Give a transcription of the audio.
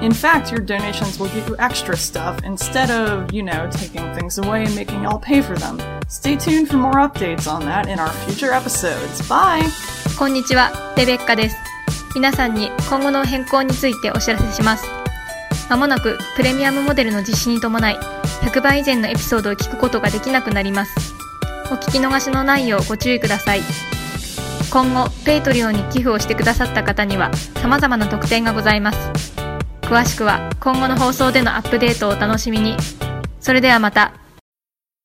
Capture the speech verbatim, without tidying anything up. In fact, your donations will give you extra stuff instead of, you know, taking things away and making y'all pay for them. Stay tuned for more updates on that in our future episodes. Bye!こんにちは、レベッカです。皆さんに今後の変更についてお知らせします。まもなくプレミアムモデルの実施に伴い、ひゃくばい以前のエピソードを聞くことができなくなります。お聞き逃しのないようご注意ください。今後、Patreon に寄付をしてくださった方には様々な特典がございます。詳しくは今後の放送でのアップデートをお楽しみに。それではまた。